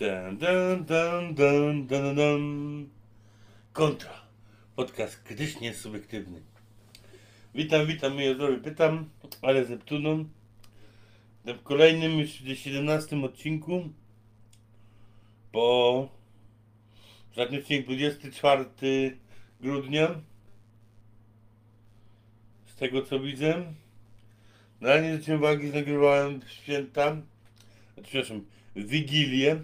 Dun, dun, dun, dun, dun, dun. Kontra. Podcast krytycznie subiektywny. Witam, ja zdrowie pytam, ale z Neptuną. W kolejnym już 17 odcinku, bo zakończnik 24 grudnia. Z tego co widzę. Na nie zwróciłem uwagi, nagrywałem święta, przepraszam, Wigilię.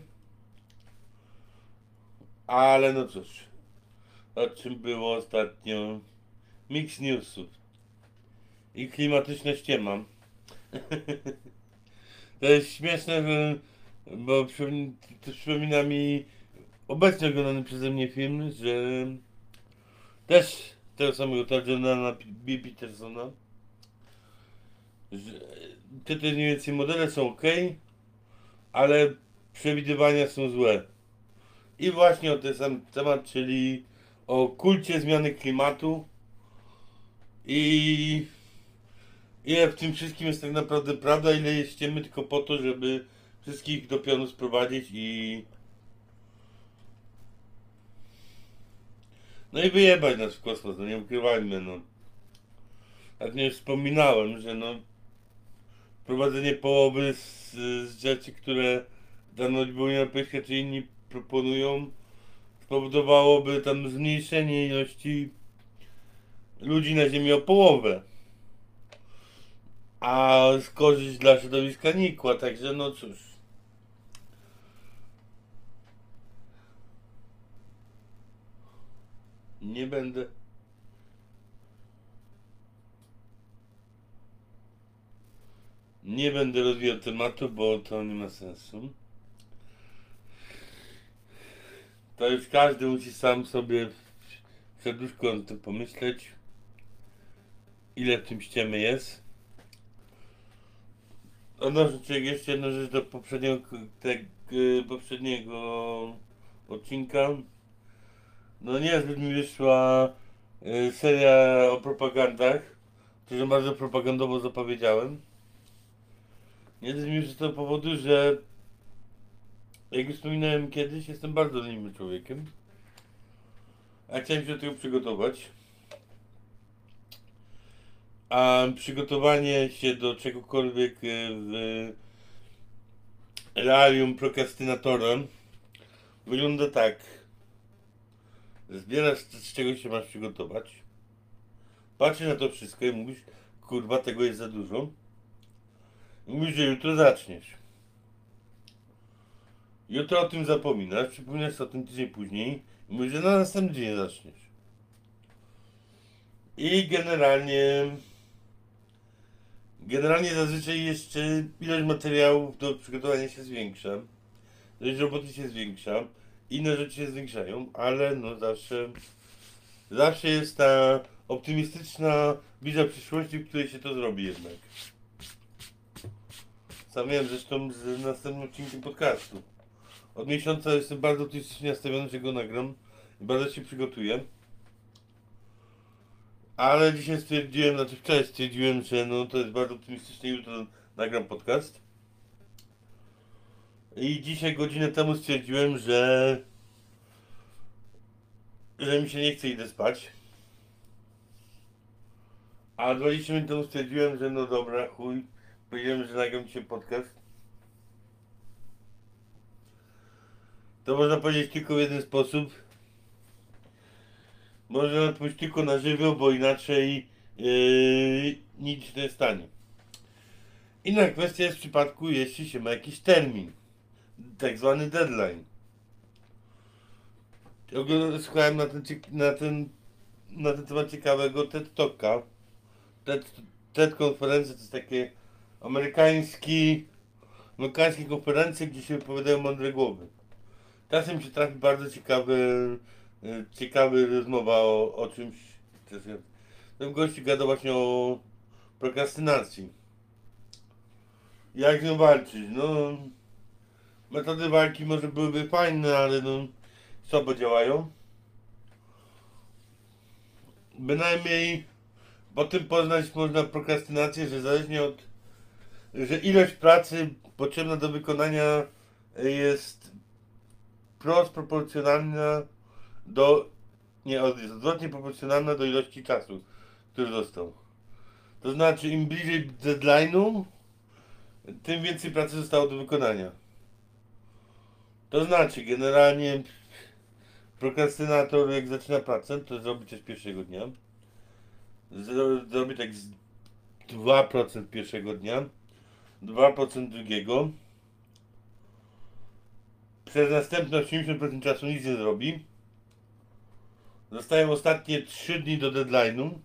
Ale no cóż, o czym było ostatnio? Mix Newsów i klimatyczna ściema. To jest śmieszne, bo przypomina mi obecnie oglądany przeze mnie film, że też tego samego Jordana B. Petersona. Te mniej więcej modele są ok, ale przewidywania są złe. I właśnie o ten sam temat, czyli o kulcie zmiany klimatu i ile w tym wszystkim jest tak naprawdę prawda, ile jest ściemy tylko po to, żeby wszystkich do pionu sprowadzić i... No i wyjebać nas w kosmos, no nie ukrywajmy, no. Tak nie wspominałem, że no... Prowadzenie połowy z rzeczy, które dana Unia Europejska czy inni proponują, spowodowałoby tam zmniejszenie ilości ludzi na Ziemi o połowę, a korzyść dla środowiska nikła, także no cóż. Nie będę... Nie będę rozwijał tematu, bo to nie ma sensu. To już każdy musi sam sobie w serduszku o tym pomyśleć, ile w tym ściemy jest. Odnoszę jeszcze jedną rzecz do poprzedniego odcinka. No niezbyt mi wyszła seria o propagandach, którą bardzo propagandowo zapowiedziałem. Jeden mi z tego powodu, że jak już wspominałem kiedyś, jestem bardzo lenimym człowiekiem, a chciałem się do tego przygotować. A przygotowanie się do czegokolwiek w realium prokrastynatora wygląda tak. Zbierasz, z czego się masz przygotować, patrzysz na to wszystko i mówisz, kurwa, tego jest za dużo. Mówisz, że jutro zaczniesz. Jutro o tym zapominasz, przypominasz o tym tydzień później i mówisz, że na następny dzień zaczniesz. I generalnie zazwyczaj jeszcze ilość materiałów do przygotowania się zwiększa. Ilość roboty się zwiększa, inne rzeczy się zwiększają, ale no zawsze jest ta optymistyczna wizja przyszłości, w której się to zrobi jednak. Sam wiem zresztą z następnym odcinkiem podcastu. Od miesiąca jestem bardzo optymistycznie nastawiony, że go nagram i bardzo się przygotuję. Ale dzisiaj wczoraj stwierdziłem, że no to jest bardzo optymistyczne i jutro nagram podcast. I dzisiaj godzinę temu stwierdziłem, że mi się nie chce, idę spać. A 20 minut temu stwierdziłem, że no dobra, chuj. Powiedziałem, że nagram dzisiaj podcast. To można powiedzieć tylko w jeden sposób. Można pójść tylko na żywioł, bo inaczej nic się nie stanie. Inna kwestia jest w przypadku, jeśli się ma jakiś termin. Tak zwany deadline. Słuchałem na ten temat ciekawego TED Talka. TED konferencja to jest takie amerykańskie konferencje, gdzie się wypowiadają mądre głowy. Czasem się trafi bardzo ciekawa rozmowa o czymś. Ten gościu gada właśnie o prokrastynacji. Jak z nią walczyć? No, metody walki może byłyby fajne, ale no, słabo działają. Bynajmniej po tym poznać można prokrastynację, że zależnie od że ilość pracy potrzebna do wykonania jest wprost proporcjonalna do... Nie, odwrotnie proporcjonalna do ilości czasu, który dostał. To znaczy, im bliżej deadline'u, tym więcej pracy zostało do wykonania. To znaczy, generalnie prokrastynator, jak zaczyna pracę, to zrobi coś pierwszego dnia. Zrobi tak 2% pierwszego dnia, 2% drugiego. Przez następne 80% czasu nic nie zrobi. Zostają ostatnie 3 dni do deadline'u.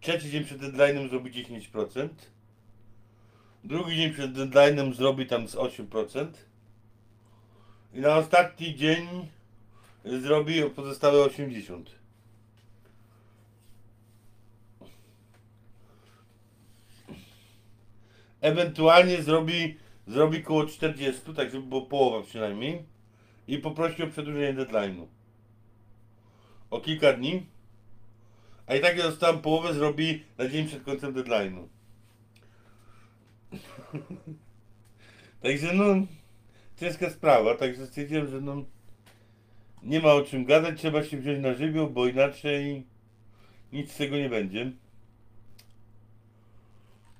Trzeci dzień przed deadline'em zrobi 10%. Drugi dzień przed deadline'em zrobi tam z 8%. I na ostatni dzień zrobi pozostałe 80%. Ewentualnie zrobi koło 40%, tak żeby było połowa przynajmniej. I poprosi o przedłużenie deadline'u o kilka dni. A i tak jak dostałem połowę, zrobi na dzień przed końcem deadline'u. Także no, ciężka sprawa. Także stwierdziłem, że no, nie ma o czym gadać, trzeba się wziąć na żywioł, bo inaczej nic z tego nie będzie.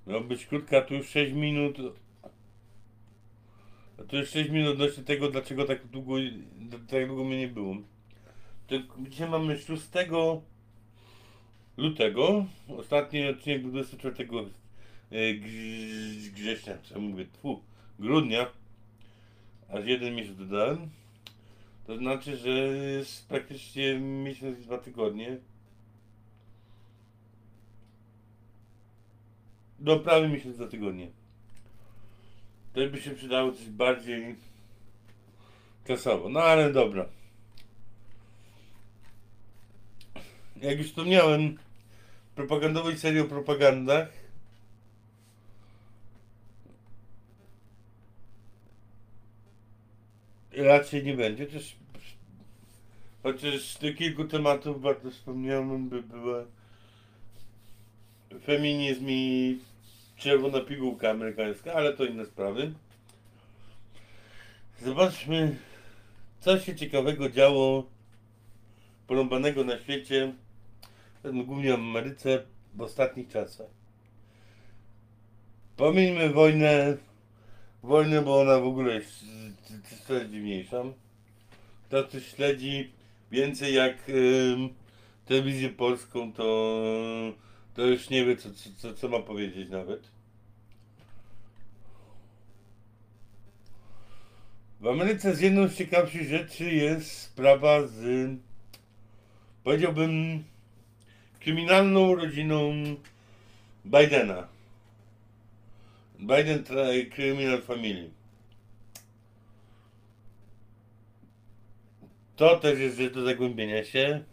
Miała być krótka, tu już 6 minut. A tu już 6 minut odnośnie tego, dlaczego tak długo mnie nie było. To dzisiaj mamy 6 lutego. Ostatni odcinek 24 września, co ja mówię, grudnia. Aż jeden miesiąc dodałem. To znaczy, że jest praktycznie miesiąc i 2 tygodnie. No prawie miesiąc, 2 tygodnie. To by się przydało coś bardziej czasowo, no ale dobra. Jak już wspomniałem, w propagandowej serii o propagandach raczej nie będzie, chociaż do kilku tematów warto wspomniałem, by była feminizm i czerwona pigułka amerykańska, ale to inne sprawy. Zobaczmy, co się ciekawego działo porąbanego na świecie, głównie w Ameryce, w ostatnich czasach. Pomijmy wojnę, bo ona w ogóle jest coraz dziwniejsza. To, co śledzi więcej jak telewizję polską, to już nie wie, co ma powiedzieć nawet. W Ameryce z jedną z ciekawszych rzeczy jest sprawa z, powiedziałbym, kryminalną rodziną Bidena. Biden Criminal Family. To też jest rzecz do zagłębienia się.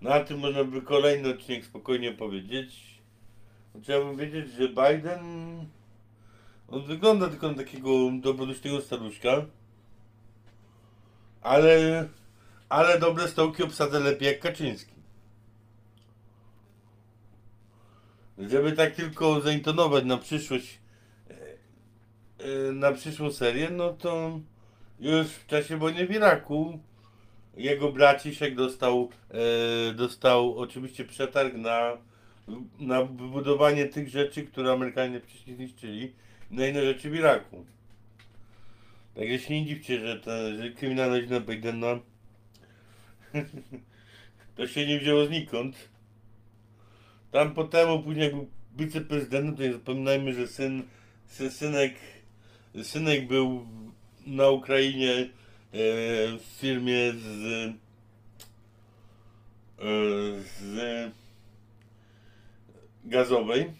Na tym można by kolejny odcinek spokojnie powiedzieć. Chciałbym wiedzieć, że Biden... On wygląda tylko na takiego dobrodusznego staruszka. Ale dobre stołki obsadza lepiej jak Kaczyński. Żeby tak tylko zaintonować na przyszłość, na przyszłą serię, no to już w czasie wojny w Iraku jego braciszek dostał oczywiście przetarg na wybudowanie tych rzeczy, które Amerykanie wcześniej zniszczyli, na inne rzeczy w Iraku. Także się nie dziwcie, że kryminalność na Bidena to się nie wzięło znikąd. Tam potem, później jak był wiceprezydentem, to nie zapominajmy, że synek był na Ukrainie w firmie z gazowej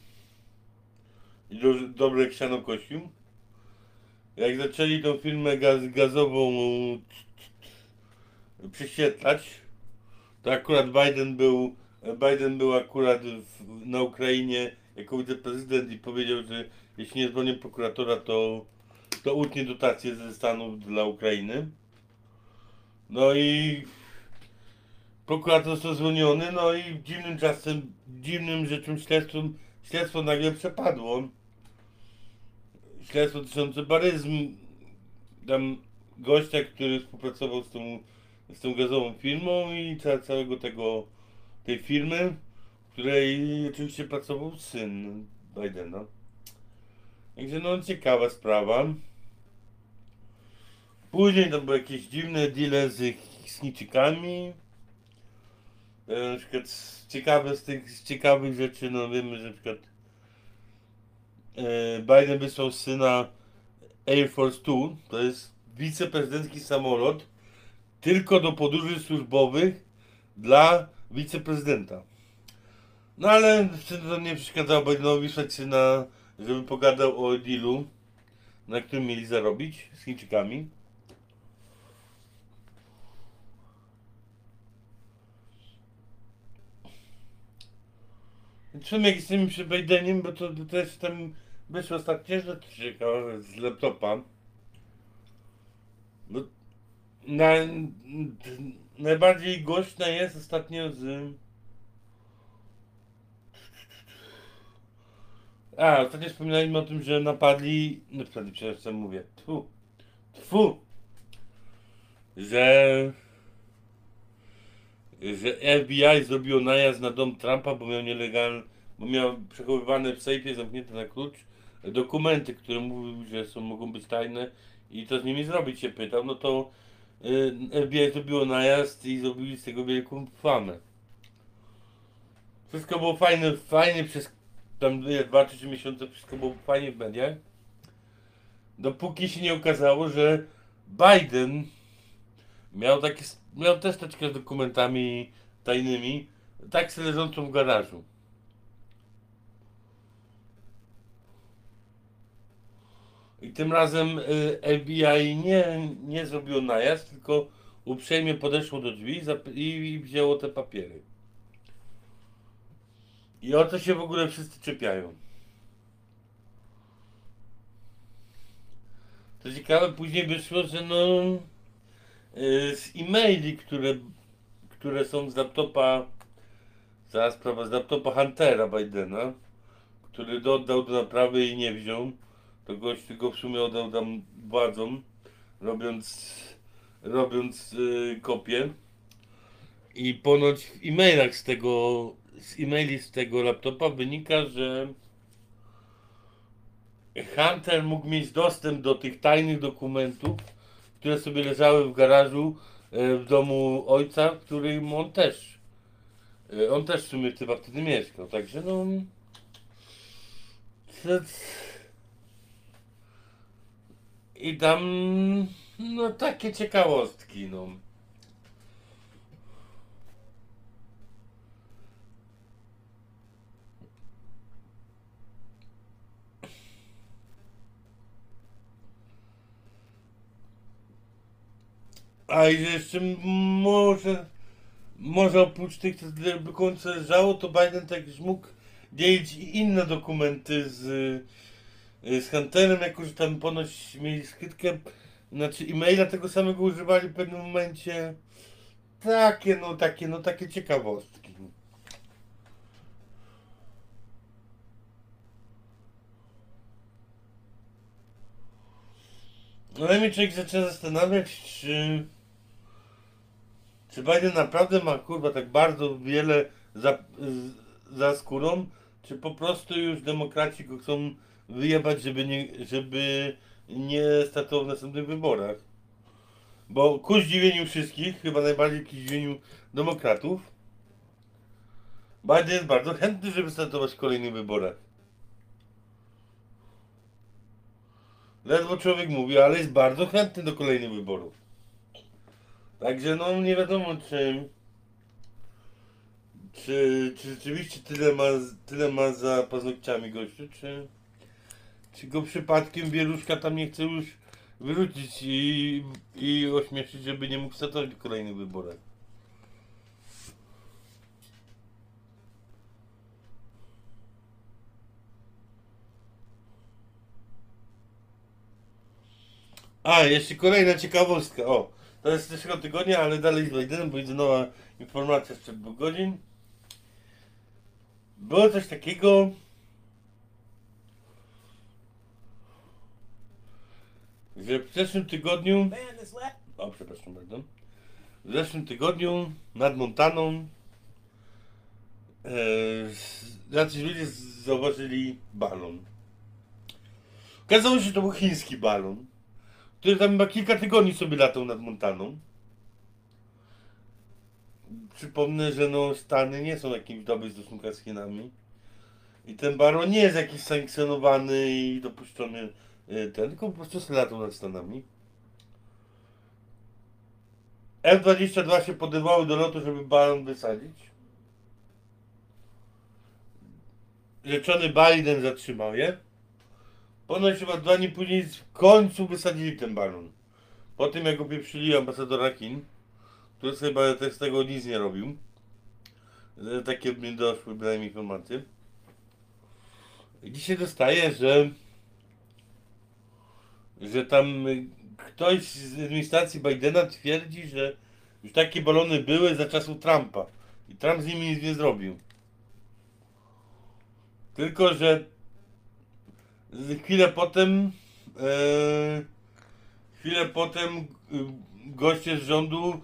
i dobre ksiano kościół. Jak zaczęli tą firmę gazową prześwietlać, to akurat Biden był na Ukrainie jako wiceprezydent i powiedział, że jeśli nie dzwonię prokuratora, to utnie dotacje ze Stanów dla Ukrainy. No i prokurator został zwolniony, no i dziwnym śledztwo nagle przepadło. Śledztwo dotyczące tam gościa, który współpracował z tą gazową firmą i całego tej firmy, w której oczywiście pracował syn Bidena. Także no ciekawa sprawa. Później to były jakieś dziwne deale z Chińczykami. Na przykład z ciekawych rzeczy, no wiemy, że na przykład Biden wysłał syna Air Force Two, to jest wiceprezydencki samolot, tylko do podróży służbowych dla wiceprezydenta. No ale to nie przeszkadzało Bidenowi wysłać syna, żeby pogadał o dealu, na którym mieli zarobić z Chińczykami. Trzymek z tym przy Bideniem, bo to też tam wyszło ostatnio, że ciekawe z laptopa. Bo najbardziej głośna jest ostatnio z... Ostatnio wspominaliśmy o tym, że napadli... No wtedy przecież co mówię. Że FBI zrobiło najazd na dom Trumpa, bo miał nielegalny, bo miał przechowywane w sejfie zamknięte na klucz dokumenty, które mówił, że mogą być tajne i co z nimi zrobić, się pytał. No to FBI zrobiło najazd i zrobili z tego wielką famę. Wszystko było fajnie przez tam 2-3 miesiące, wszystko było fajnie w mediach. Dopóki się nie okazało, że Biden miał testeczkę z dokumentami tajnymi, tak sobie leżącą w garażu. I tym razem FBI nie zrobiło najazd, tylko uprzejmie podeszło do drzwi i wzięło te papiery. I o to się w ogóle wszyscy czepiają. Co ciekawe, później wyszło, że no... z e-maili, które są z laptopa, cała sprawa z laptopa Huntera Bidena, który oddał do naprawy i nie wziął, to gość tylko w sumie oddał tam władzom, robiąc kopię. I ponoć w e-mailach z tego laptopa wynika, że Hunter mógł mieć dostęp do tych tajnych dokumentów, które sobie leżały w garażu w domu ojca, w którym on też w sumie chyba wtedy mieszkał, także no... I tam... no takie ciekawostki, no. A i jeszcze może oprócz tych, co by końca leżało, to Biden także mógł dzielić inne dokumenty z Hunterem, jako że tam ponoć mieli skrytkę, znaczy e-maila tego samego używali w pewnym momencie. Takie ciekawostki. No i mnie człowiek zaczyna zastanawiać, czy Biden naprawdę ma kurwa tak bardzo wiele za skórą, czy po prostu już demokraci go chcą wyjebać, żeby nie startował w następnych wyborach. Bo ku zdziwieniu wszystkich, chyba najbardziej ku zdziwieniu demokratów, Biden jest bardzo chętny, żeby startować w kolejnych wyborach. Ledwo człowiek mówi, ale jest bardzo chętny do kolejnych wyborów. Także no nie wiadomo, czy rzeczywiście tyle ma za paznokciami gościu, czy go przypadkiem wieluszka tam nie chce już wrócić i ośmieszyć, żeby nie mógł startować w kolejnych wyborach. Jeszcze kolejna ciekawostka, to jest zeszłego tygodnia, ale dalej z Bidenem, bo idzie nowa informacja sprzed 2 godzin. Było coś takiego, W zeszłym tygodniu... O, przepraszam bardzo. W zeszłym tygodniu nad Montaną jacyś ludzie zauważyli balon. Okazało się, że to był chiński balon, który tam chyba kilka tygodni sobie latał nad Montaną. Przypomnę, że no Stany nie są jakimś dobrych stosunkach z Chinami. I ten balon nie jest jakiś sankcjonowany i dopuszczony ten, tylko po prostu sobie latał nad Stanami. F-22 się podejmowały do lotu, żeby balon wysadzić. Rzeczony Biden zatrzymał je. Ponoć chyba 2 dni później w końcu wysadzili ten balon. Po tym jak opieprzyli ambasadora Chin, który chyba też z tego nic nie robił. Takie mi doszły bynajmniej informacje. I dzisiaj dostaję, że tam ktoś z administracji Bidena twierdzi, że już takie balony były za czasów Trumpa. I Trump z nimi nic nie zrobił. Tylko że chwilę potem goście z rządu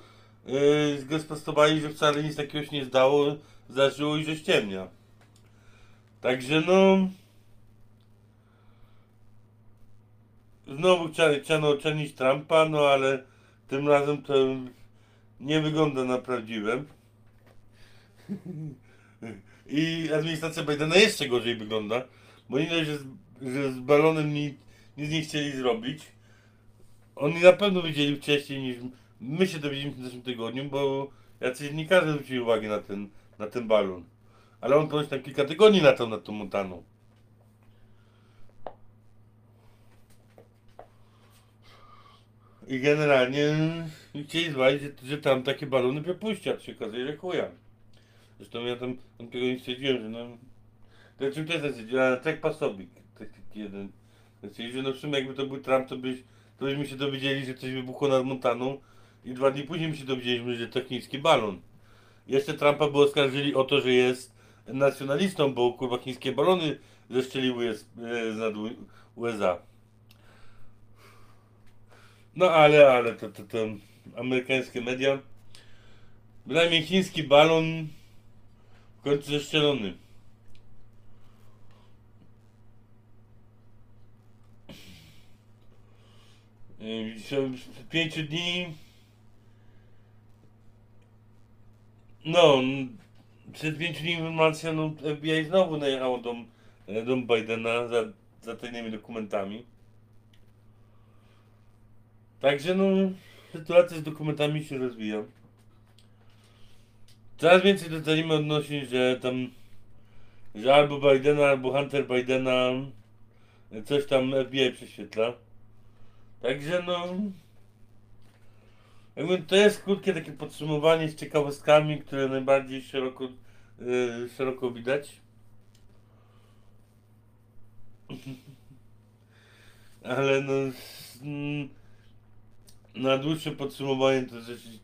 sprostowali, że wcale nic takiego się nie zdało, zdarzyło i że ściemnia. Także no... Znowu chciano oczernić Trumpa, no ale tym razem to nie wygląda na prawdziwe. I administracja Bidena jeszcze gorzej wygląda, bo nie dość, że z balonem nic nie chcieli zrobić. Oni na pewno wiedzieli wcześniej niż my się dowiedzieliśmy w zeszłym tygodniu, bo jacyś dziennikarze zwrócili uwagę na ten balon. Ale on ponoć tam kilka tygodni latał nad tą Montaną. I generalnie chcieli zwalić, że tam takie balony wypuścia, się okazuje, że chuja. Zresztą ja tam tego nie stwierdziłem, że no... To czym też stwierdziłem, ale tak pasowik, taki jeden. Stwierdziłem, że no w sumie jakby to był Trump, to byśmy się dowiedzieli, że coś wybuchło nad Montaną i 2 dni później my się dowiedzieliśmy, że to chiński balon. Jeszcze Trumpa by oskarżyli o to, że jest nacjonalistą, bo kurwa chińskie balony zestrzeliły nad USA. No ale to amerykańskie media. Bynajmniej chiński balon w końcu zestrzelony. W 5 dni... No, przed 5 dni informacja, no FBI znowu najechało dom Bidena za tajnymi dokumentami. Także no, sytuacja z dokumentami się rozwija. Coraz więcej dostaniemy odnośnie, że albo Bidena, albo Hunter Bidena coś tam FBI prześwietla. Także no... Jakby to jest krótkie takie podsumowanie z ciekawostkami, które najbardziej szeroko widać. Ale no... Na dłuższe podsumowanie to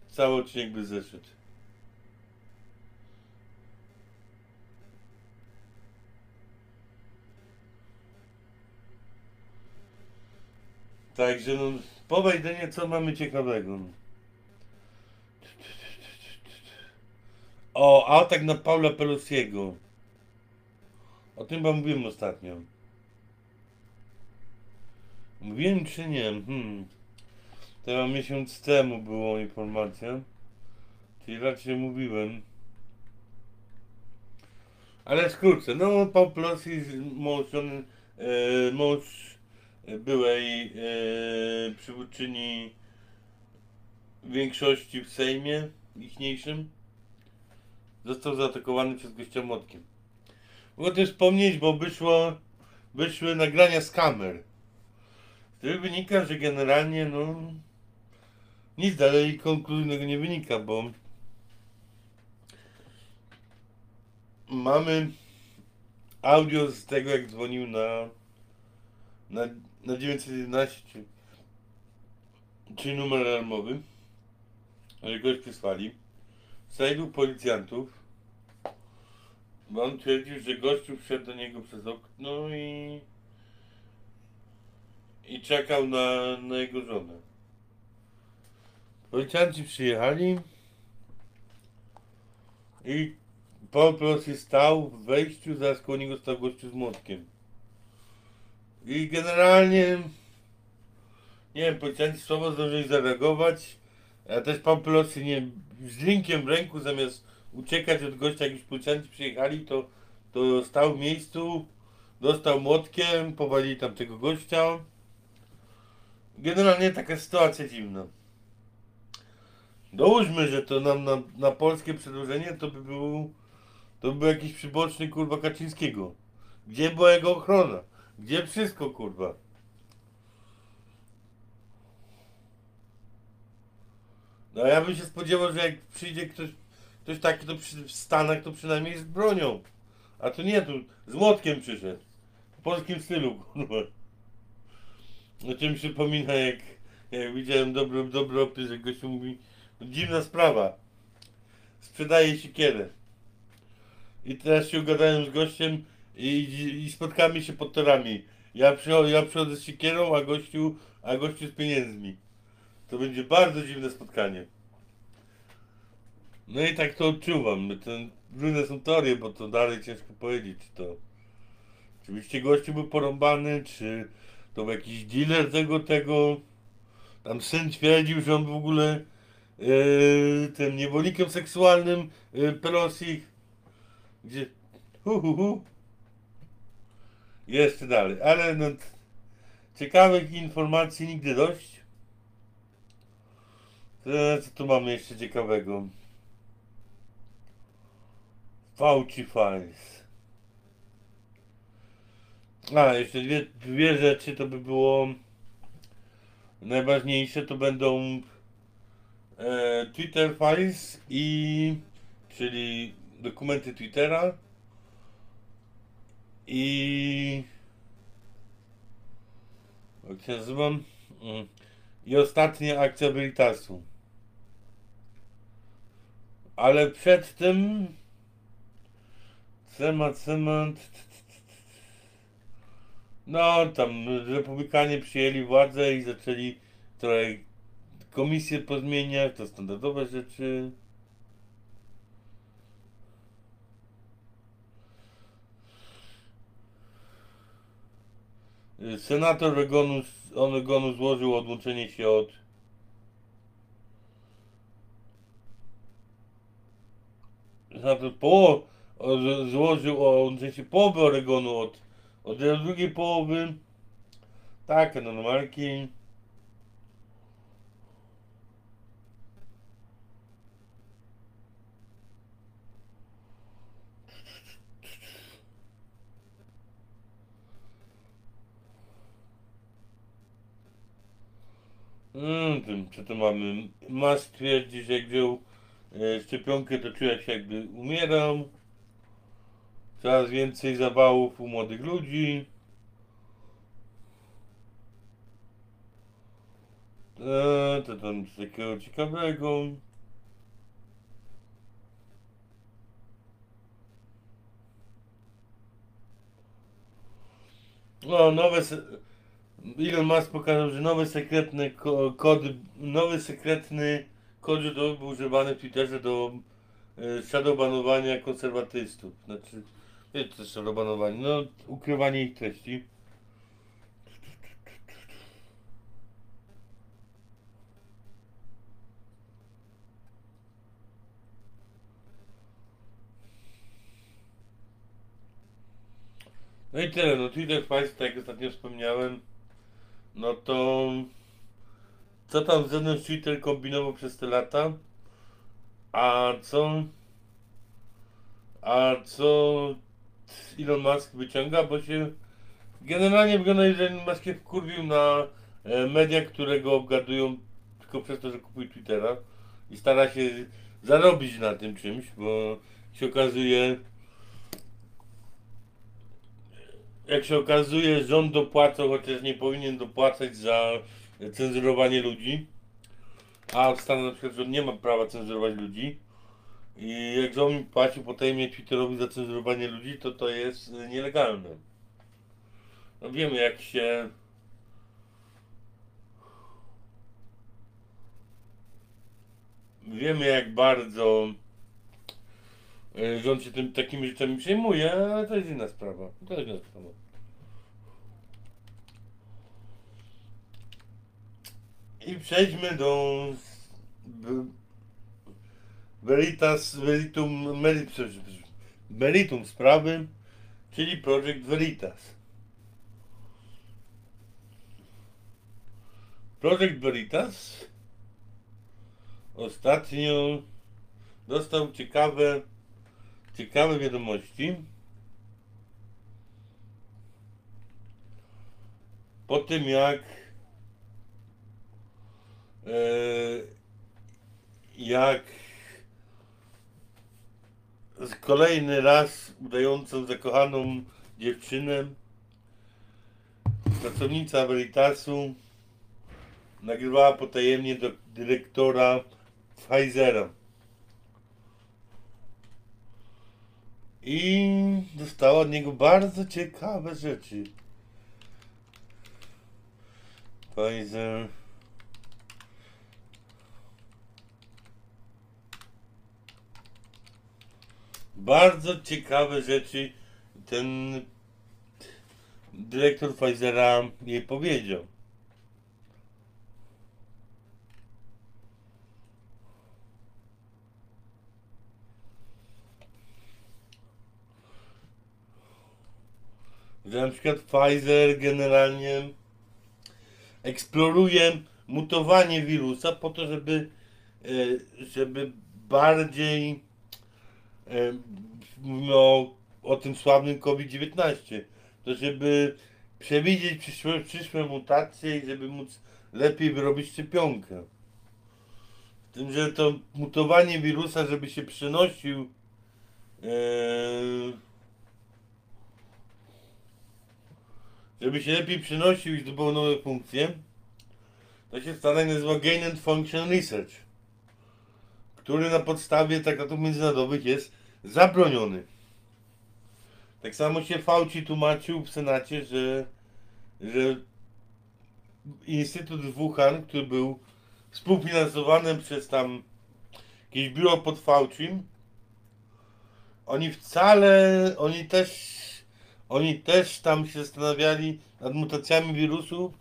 cały odcinek by zeszedł. Także no, po Bidenie co mamy ciekawego? O, atak na Paula Pelosiego. O tym wam mówiłem ostatnio. Mówiłem czy nie? To chyba miesiąc temu była informacja, czyli raczej mówiłem. Ale skrócę, no Paul Pelosi, mąż byłej przywódczyni większości w Sejmie ichniejszym, został zaatakowany przez gościa młotkiem. Mogę o tym wspomnieć, bo wyszły nagrania z kamer, z których wynika, że generalnie no... Nic dalej konkluzywnego nie wynika, bo mamy audio z tego, jak dzwonił na 911 czy numer alarmowy, że goś przysłali. Zajdu policjantów, bo on twierdził, że gościu wszedł do niego przez okno i i czekał na jego żonę. Policjanci przyjechali i Paul Pelosi stał w wejściu, zaraz koło niego stał gościu z młotkiem. I generalnie, nie wiem, policjanci słabo zdążyli zareagować, a też Paul Pelosi z linkiem w ręku, zamiast uciekać od gościa, jak już policjanci przyjechali, to stał w miejscu, dostał młotkiem, powalili tam tego gościa. Generalnie taka sytuacja dziwna. Dołóżmy, że to nam na polskie przedłużenie to by był jakiś przyboczny kurwa Kaczyńskiego. Gdzie była jego ochrona? Gdzie wszystko kurwa? No ja bym się spodziewał, że jak przyjdzie ktoś taki, to w Stanach to przynajmniej z bronią. A tu nie, tu z młotkiem przyszedł. W polskim stylu kurwa. O czym przypomina, jak widziałem dobry opis, że gościu mówi: dziwna sprawa, sprzedaje się kiedy. I teraz się ugadałem z gościem i spotkamy się pod torami. Ja przychodzę z siekierą, a gościu z pieniędzmi. To będzie bardzo dziwne spotkanie. No i tak to odczuwam. Różne są teorie, bo to dalej ciężko powiedzieć, czy to... Oczywiście gościu był porąbany, czy to był jakiś dealer tego. Tam syn twierdził, że on w ogóle tym niewolnikiem seksualnym Pelosi, gdzie jeszcze dalej, ale no, ciekawych informacji nigdy dość. Co tu mamy jeszcze ciekawego? Fauci Files. A, jeszcze dwie rzeczy to by było najważniejsze, to będą Twitter Files, czyli dokumenty Twittera i... jak się nazywam? I ostatnia akcja Veritasu. Ale przed tym... No tam Republikanie przyjęli władzę i zaczęli trochę komisję pozmieniać, to standardowe rzeczy. Senator Oregonu złożył odłączenie się połowy Oregonu od drugiej połowy. Tak, normalki. Co to mamy? Musk twierdzi, że jak wziął szczepionkę, to czuje się jakby umierał. Coraz więcej zawałów u młodych ludzi. To tam coś takiego ciekawego. No, Elon Musk pokazał, że nowy sekretny kod źródłowy był używany w Twitterze do shadowbanowania konserwatystów. Znaczy, wiecie co shadowbanowanie? No, ukrywanie ich treści. No i tyle, no Twitter Files, tak jak ostatnio wspomniałem. No to co tam z zewnątrz Twitter kombinował przez te lata, a co Elon Musk wyciąga, bo się generalnie wygląda, że Elon Musk się wkurwił na media, które go obgadują tylko przez to, że kupuje Twittera i stara się zarobić na tym czymś, bo jak się okazuje, rząd dopłacał, chociaż nie powinien dopłacać za cenzurowanie ludzi. A w Stanach na przykład rząd nie ma prawa cenzurować ludzi. I jak rząd płacił potajemnie Twitterowi za cenzurowanie ludzi, to jest nielegalne. No wiemy, jak się wiemy, jak bardzo rząd się takimi rzeczami przejmuje, ale to jest inna sprawa. To jest inna sprawa. I przejdźmy do meritum sprawy, czyli Project Veritas. Project Veritas ostatnio dostał ciekawe wiadomości po tym, jak kolejny raz udającą zakochaną dziewczynę pracownica Veritasu nagrywała potajemnie do dyrektora Pfizera i dostała od niego bardzo ciekawe rzeczy. Pfizer. Bardzo ciekawe rzeczy ten dyrektor Pfizera jej powiedział. Że na przykład Pfizer generalnie eksploruje mutowanie wirusa po to, żeby bardziej, no, o tym sławnym COVID-19, to żeby przewidzieć przyszłe mutacje i żeby móc lepiej wyrobić szczepionkę. Z tym, że to mutowanie wirusa, żeby się przenosił, żeby się lepiej przenosił i zdobył nowe funkcje, to się stale nazywa Gain and Function Research, który na podstawie traktatów międzynarodowych jest zabroniony. Tak samo się Fauci tłumaczył w Senacie, że Instytut Wuhan, który był współfinansowany przez tam jakieś biuro pod Faucim, oni też tam się zastanawiali nad mutacjami wirusów,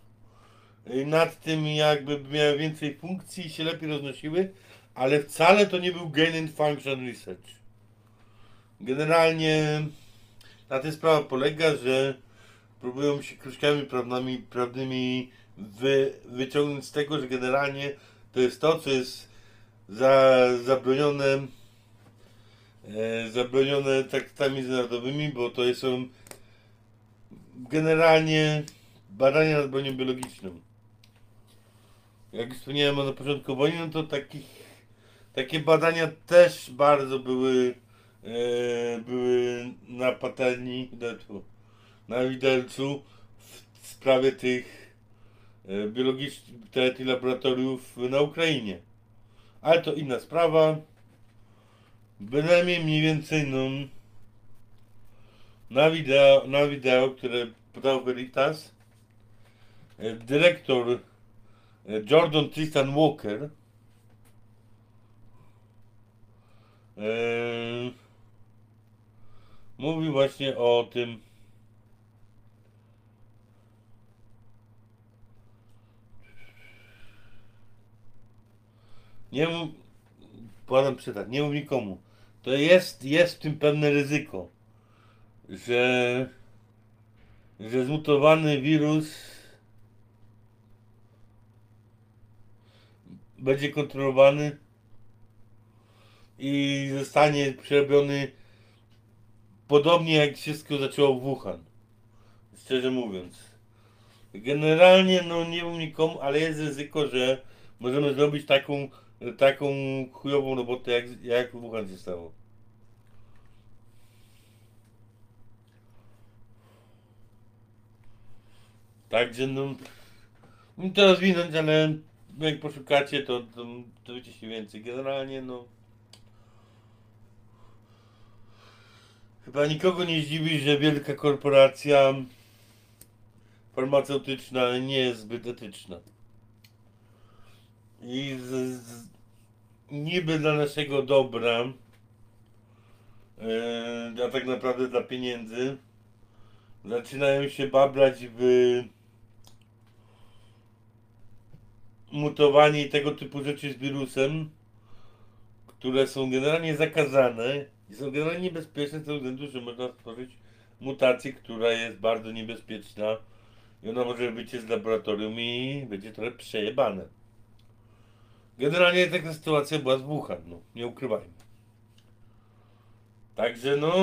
nad tym, jakby miały więcej funkcji i się lepiej roznosiły, ale wcale to nie był Gain and Function Research. Generalnie na tym sprawa polega, że próbują się kruczkami prawnymi wyciągnąć z tego, że generalnie to jest to, co jest zabronione traktatami międzynarodowymi, bo to są generalnie badania nad bronią biologiczną. Jak wspomniałem na początku wojny, no to takie badania też bardzo były na patelni, na widelcu w sprawie tych biologicznych teorii laboratoriów na Ukrainie. Ale to inna sprawa. Bynajmniej mniej więcej, no, na wideo, które podał Veritas, dyrektor Jordan Tristan Walker mówi właśnie o tym. Nie mów, podam przytać, nie mów nikomu. To jest w tym pewne ryzyko, że zmutowany wirus będzie kontrolowany i zostanie przerobiony podobnie, jak wszystko zaczęło w Wuhan, szczerze mówiąc. Generalnie, no, nie wiem nikomu, ale jest ryzyko, że możemy zrobić taką chujową robotę, jak w Wuhan się stało. Także, no, to rozwinąć, ale jak poszukacie, to wiecie się więcej. Generalnie, no, chyba nikogo nie zdziwi, że wielka korporacja farmaceutyczna nie jest zbyt etyczna. I niby dla naszego dobra, a tak naprawdę dla pieniędzy, zaczynają się babrać w mutowanie i tego typu rzeczy z wirusem, które są generalnie zakazane i są generalnie niebezpieczne z tego względu, że można stworzyć mutację, która jest bardzo niebezpieczna i ona może być z laboratorium i będzie trochę przejebane. Generalnie taka sytuacja była z Wuhan, no, nie ukrywajmy. Także no...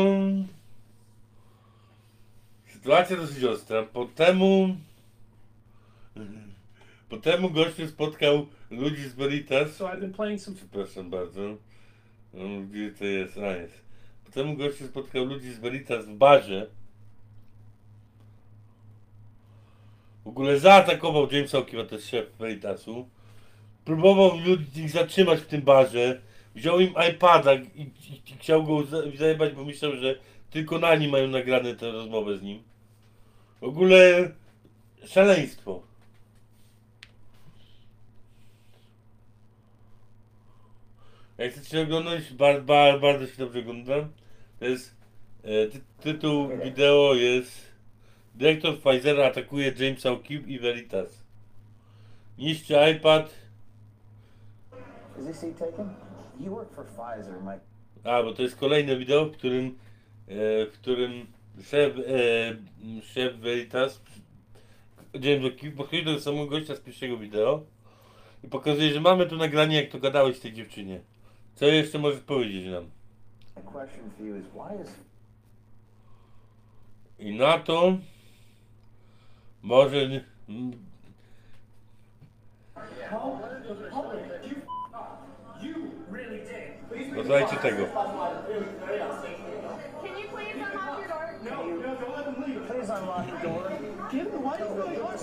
sytuacja dosyć ostra. Po temu gościu spotkał ludzi z Veritas. So I've been playing some... Przepraszam bardzo. No, gdzie to jest? A, jest. Po temu gościu spotkał ludzi z Veritas w barze. W ogóle zaatakował James O'Keefe, to jest szef Veritasu. Próbował ludzi zatrzymać w tym barze. Wziął im iPada i chciał go zajebać, bo myślał, że tylko na nim mają nagrane tę rozmowę z nim. W ogóle szaleństwo. Jak chcecie oglądać, bardzo się dobrze ogląda. To jest tytuł wideo jest dyrektor Pfizera atakuje Jamesa O'Keefe i Veritas. Niszczy iPad. A, bo to jest kolejne wideo, w którym szef Veritas, James O'Keefe, podchodzi do samego gościa z pierwszego wideo i pokazuje, że mamy tu nagranie, jak to gadałeś tej dziewczynie. Co jeszcze możesz powiedzieć nam? I na to może... Posłuchajcie tego.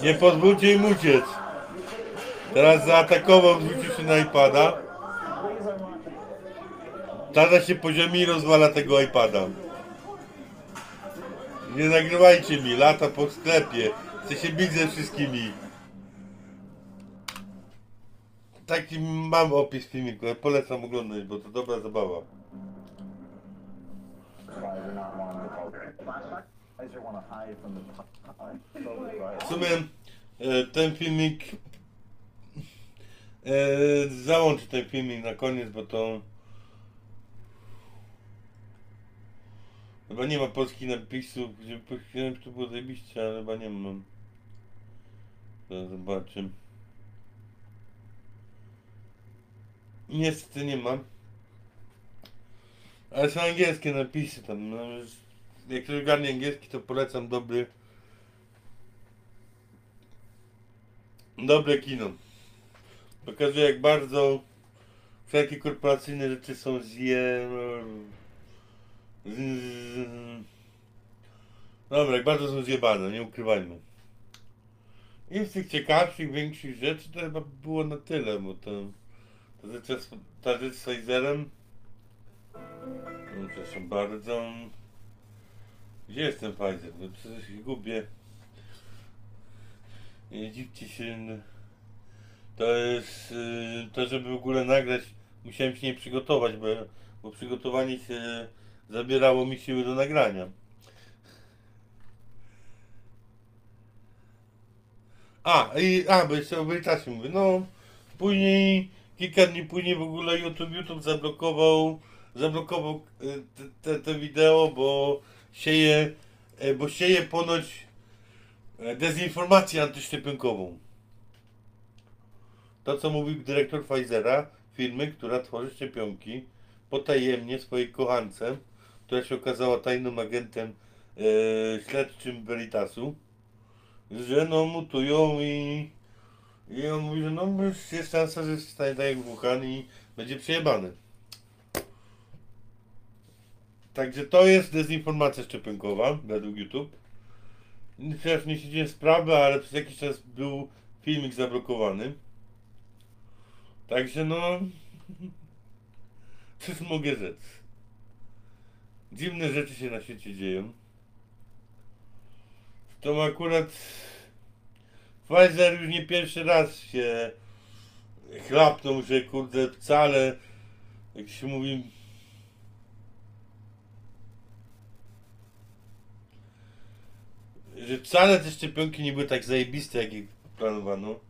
Nie pozwólcie im uciec. Teraz zaatakował, wrzucił się na iPada. Tarza się po ziemi i rozwala tego iPada. Nie nagrywajcie mi, lata po sklepie. Chcę się bić ze wszystkimi. Taki mam opis filmiku, ja polecam oglądać, bo to dobra zabawa. W sumie ten filmik... załączę ten filmik na koniec, bo to... Chyba nie ma polskich napisów, gdzie polskich napisów było zajebiście, ale chyba nie mam. Zaraz zobaczymy. Niestety nie mam. Ale są angielskie napisy tam. No, jak ktoś ogarnie angielski, to polecam dobre kino. Pokazuje, jak bardzo wszelkie korporacyjne rzeczy są Dobra, jak bardzo są zjebane, nie ukrywajmy. I z tych ciekawszych, większych rzeczy to chyba było na tyle, bo to... Ta rzecz z Pfizerem. Przepraszam bardzo. Gdzie jest ten Pfizer? No przecież się gubię. Nie dziwcie się. To jest... To, żeby w ogóle nagrać, musiałem się nie przygotować, bo przygotowanie się zabierało mi siły do nagrania. Bo jeszcze o Veritasie mówię. No, później... Kilka dni później w ogóle YouTube zablokował te wideo, bo sieje ponoć dezinformację antyszczepionkową. To, co mówił dyrektor Pfizera, firmy, która tworzy szczepionki potajemnie swojej kochance, która się okazała tajnym agentem śledczym Veritasu, że no mutują I on mówi, że no jest szansa, że stanie tak jak Wuhan i będzie przejebany. Także to jest dezinformacja szczepionkowa według YouTube. Teraz nie siedziałem sprawy, ale przez jakiś czas był filmik zablokowany. Także no... Cóż mogę rzec? Dziwne rzeczy się na świecie dzieją. To akurat... Pfizer już nie pierwszy raz się chlapnął, że kurde wcale jak się mówi, że wcale te szczepionki nie były tak zajebiste, jak ich planowano,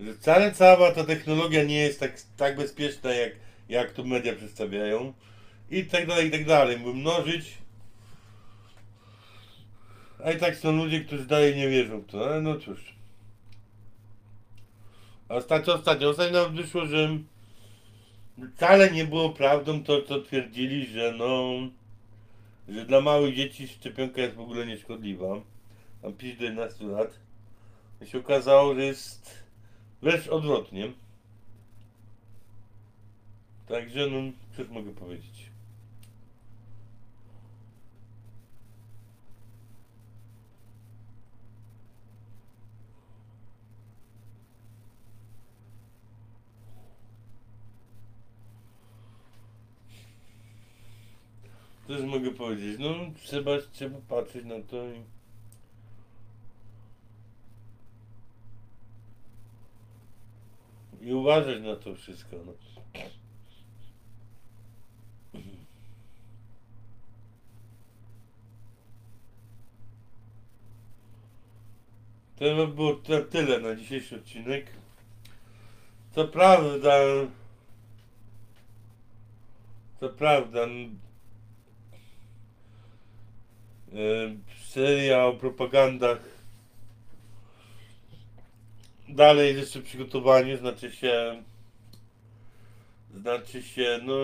że wcale cała ta technologia nie jest tak bezpieczna, jak tu media przedstawiają i tak dalej, i tak dalej. Mógłbym mnożyć, a i tak są ludzie, którzy dalej nie wierzą w to, ale no cóż. Ostatnio nawet wyszło, że wcale nie było prawdą to, co twierdzili, że no, że dla małych dzieci szczepionka jest w ogóle nieszkodliwa. Tam 5 do 11 lat. I się okazało, że jest wręcz odwrotnie. Także no, cóż mogę powiedzieć. Też mogę powiedzieć, no trzeba patrzeć na to i... uważać na to wszystko. No. To by było tyle na dzisiejszy odcinek. Co prawda, seria o propagandach dalej jest jeszcze w przygotowaniu, znaczy się no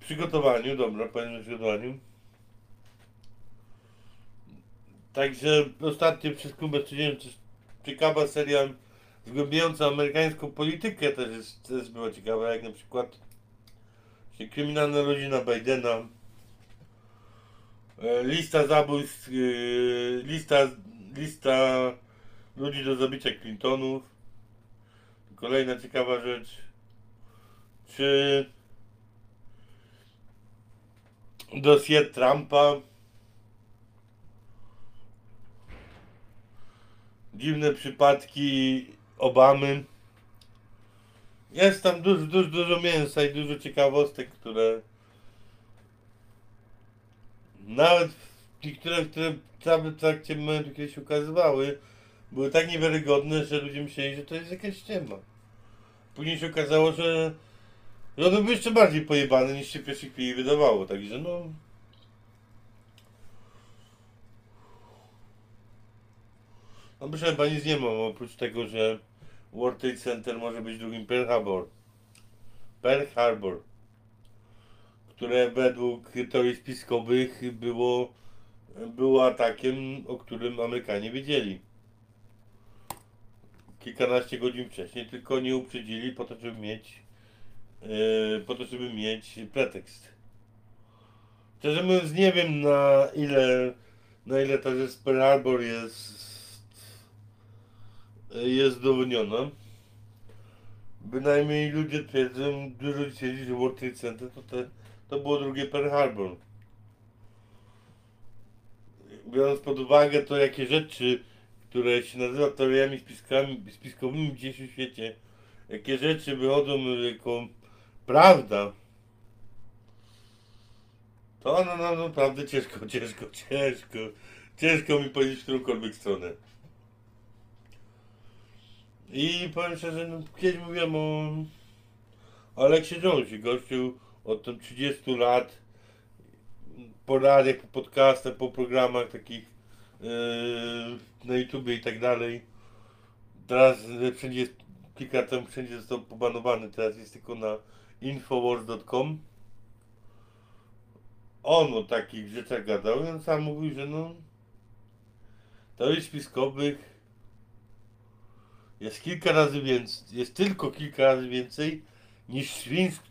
w przygotowaniu, dobra, powiem w przygotowaniu, także ostatnio przez klubę studiowałem ciekawa seria zgłębiająca amerykańską politykę, też była ciekawa, jak na przykład kryminalna rodzina Bidena, lista zabójstw, lista ludzi do zabicia Clintonów. Kolejna ciekawa rzecz, czy dossier Trumpa, dziwne przypadki Obamy. Jest tam dużo mięsa i dużo ciekawostek, które w trakcie momentu, kiedy się ukazywały, były tak niewiarygodne, że ludzie myśleli, że to jest jakaś ściema. Później się okazało, że one były jeszcze bardziej pojebane, niż się w pierwszej chwili wydawało, także no... No proszę, chyba nic nie mam, oprócz tego, że World Trade Center może być drugim Pearl Harbor, które według teorii spiskowych było atakiem, o którym Amerykanie wiedzieli kilkanaście godzin wcześniej, tylko nie uprzedzili po to, żeby mieć pretekst. Szczerze mówiąc, nie wiem na ile ta rzecz Pearl Harbor jest udowodniona. Bynajmniej ludzie twierdzą, dużo twierdzi, że World Trade Center to było drugie Pearl Harbor. Biorąc pod uwagę to, jakie rzeczy, które się nazywa teoriami spiskowymi w dzisiejszym świecie, jakie rzeczy wychodzą jako prawda, to no, naprawdę ciężko mi powiedzieć w którąkolwiek stronę. I powiem szczerze, no, kiedyś mówiłem o Alexie Jonesie, gościu od tam 30 lat po radiach, po podcastach, po programach takich na YouTubie i tak dalej. Teraz wszędzie jest, kilka lat temu wszędzie został pobanowany, teraz jest tylko na Infowars.com. On o takich rzeczach gadał i on sam mówił, że no teorii spiskowych jest tylko kilka razy więcej niż świństw,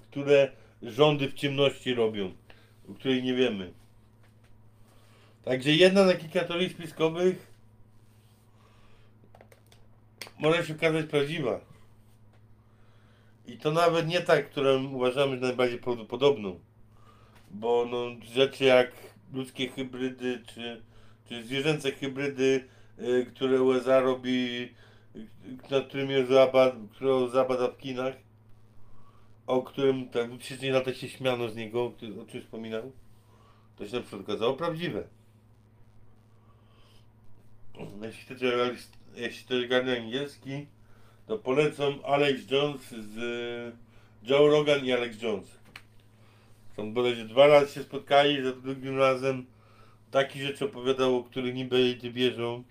które rządy w ciemności robią, o której nie wiemy. Także jedna na kilka teorii spiskowych może się okazać prawdziwa. I to nawet nie ta, którą uważamy za najbardziej prawdopodobną. Bo no, rzeczy jak ludzkie hybrydy, czy zwierzęce hybrydy, które USA robi, którą zabada w Chinach, o którym tak wszyscy na to się śmiano z niego, o czym wspominał, to się na przykład okazało prawdziwe. Jeśli ktoś ogarnia angielski, to polecam Alex Jones z Joe Rogan i Alex Jones. Tam bodajże 2 razy się spotkali, za drugim razem takie rzeczy opowiadał, o których niby ty wierzą.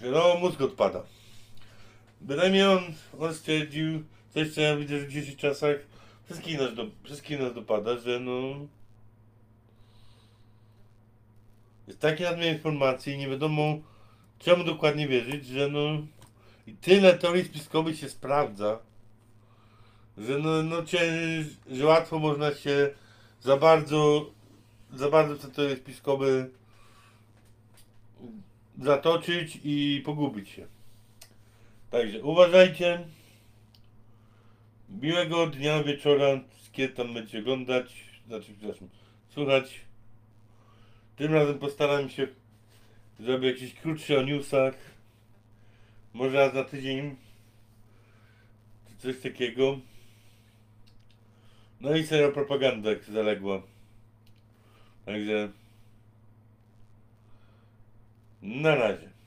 Że no, mózg odpada. Bynajmniej on stwierdził coś, co ja widzę, że w dzisiejszych czasach wszystkich nas dopada, że no... Jest takie nadmiar informacji i nie wiadomo czemu dokładnie wierzyć, że no... I tyle teorii spiskowych się sprawdza, że że łatwo można się za bardzo w te teorie spiskowe zatoczyć i pogubić się. Także uważajcie. Miłego dnia, wieczora, kiedy tam będziecie oglądać, przepraszam, słuchać. Tym razem postaram się zrobić jakieś krótsze o newsach. Może raz na tydzień. Coś takiego. No i serio propaganda jak zaległa. Także... Na razie.